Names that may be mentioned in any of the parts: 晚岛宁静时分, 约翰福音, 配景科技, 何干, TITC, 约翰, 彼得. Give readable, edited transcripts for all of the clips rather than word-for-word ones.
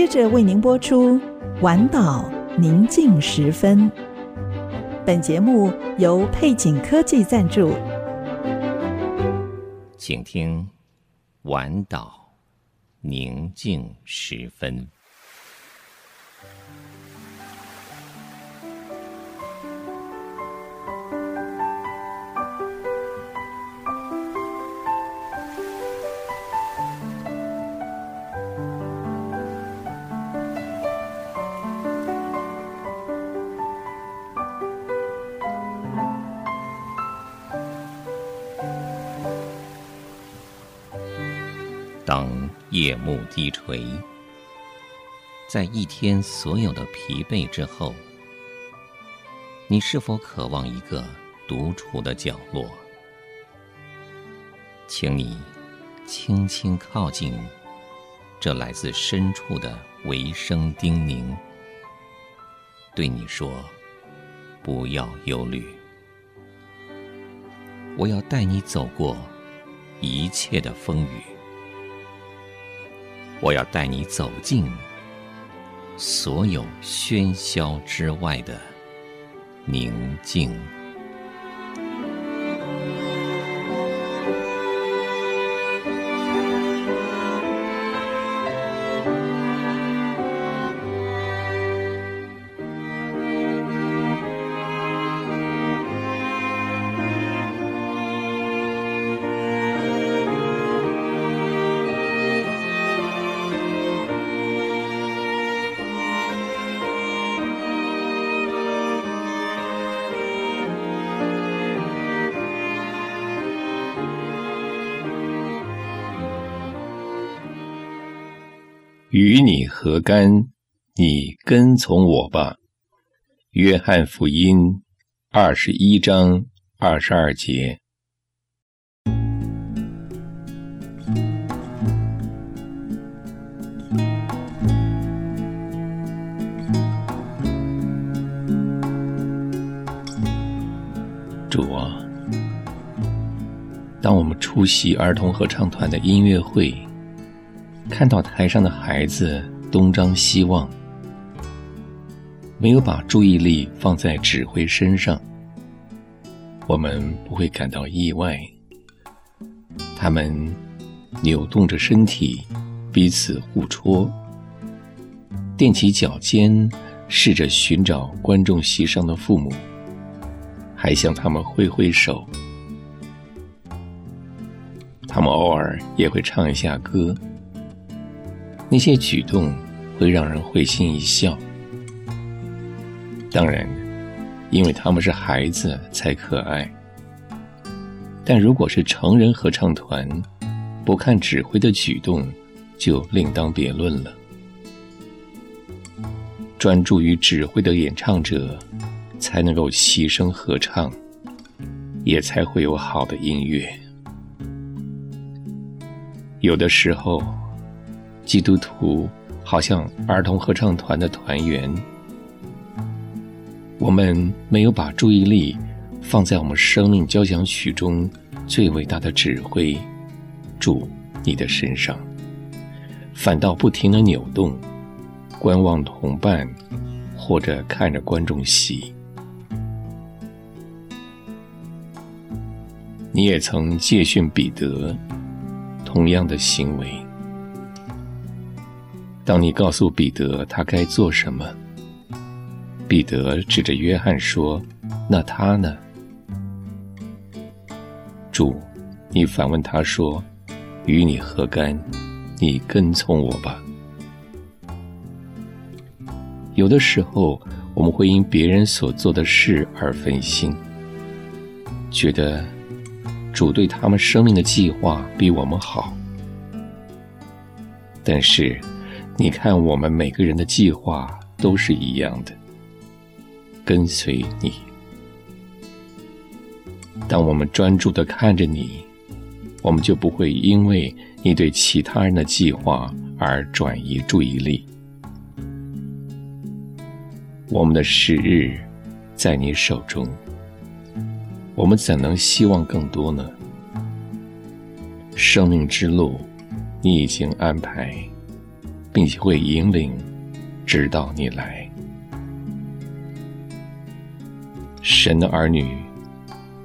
接着为您播出《晚岛宁静时分》。本节目由配景科技赞助。请听《晚岛宁静时分》。当夜幕低垂，在一天所有的疲惫之后，你是否渴望一个独处的角落？请你轻轻靠近这来自深处的微声叮咛，对你说：不要忧虑，我要带你走过一切的风雨，我要带你走进所有喧嚣之外的宁静。与你何干？你跟从我吧。约翰福音21章22节。主啊，当我们出席儿童合唱团的音乐会，看到台上的孩子东张西望，没有把注意力放在指挥身上，我们不会感到意外。他们扭动着身体，彼此互戳，踮起脚尖，试着寻找观众席上的父母，还向他们挥挥手。他们偶尔也会唱一下歌，那些举动会让人会心一笑。当然，因为他们是孩子才可爱，但如果是成人合唱团，不看指挥的举动就另当别论了。专注于指挥的演唱者才能够齐声合唱，也才会有好的音乐。有的时候基督徒好像儿童合唱团的团员，我们没有把注意力放在我们生命交响曲中最伟大的指挥主你的身上，反倒不停地扭动，观望同伴，或者看着观众席。你也曾戒训彼得同样的行为，当你告诉彼得他该做什么，彼得指着约翰说：那他呢？主，你反问他说：与你何干？你跟从我吧。有的时候我们会因别人所做的事而分心，觉得主对他们生命的计划比我们好，但是你看，我们每个人的计划都是一样的，跟随你。当我们专注地看着你，我们就不会因为你对其他人的计划而转移注意力。我们的时日在你手中，我们怎能希望更多呢？生命之路，你已经安排，并且会引领直到你来。神的儿女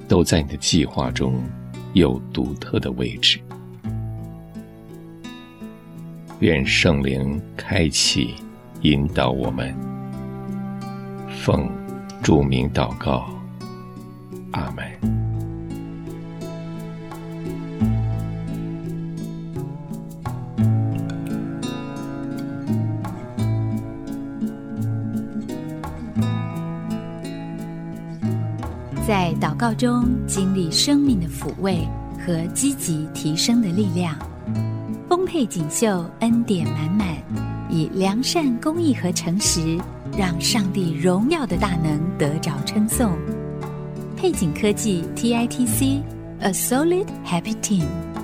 都在你的计划中有独特的位置。愿圣灵开启引导我们，奉主名祷告，阿们。在祷告中经历生命的抚慰和积极提升的力量，丰沛锦绣，恩典满满，以良善、公义和诚实，让上帝荣耀的大能得着称颂。配景科技 TITC A Solid Happy Team。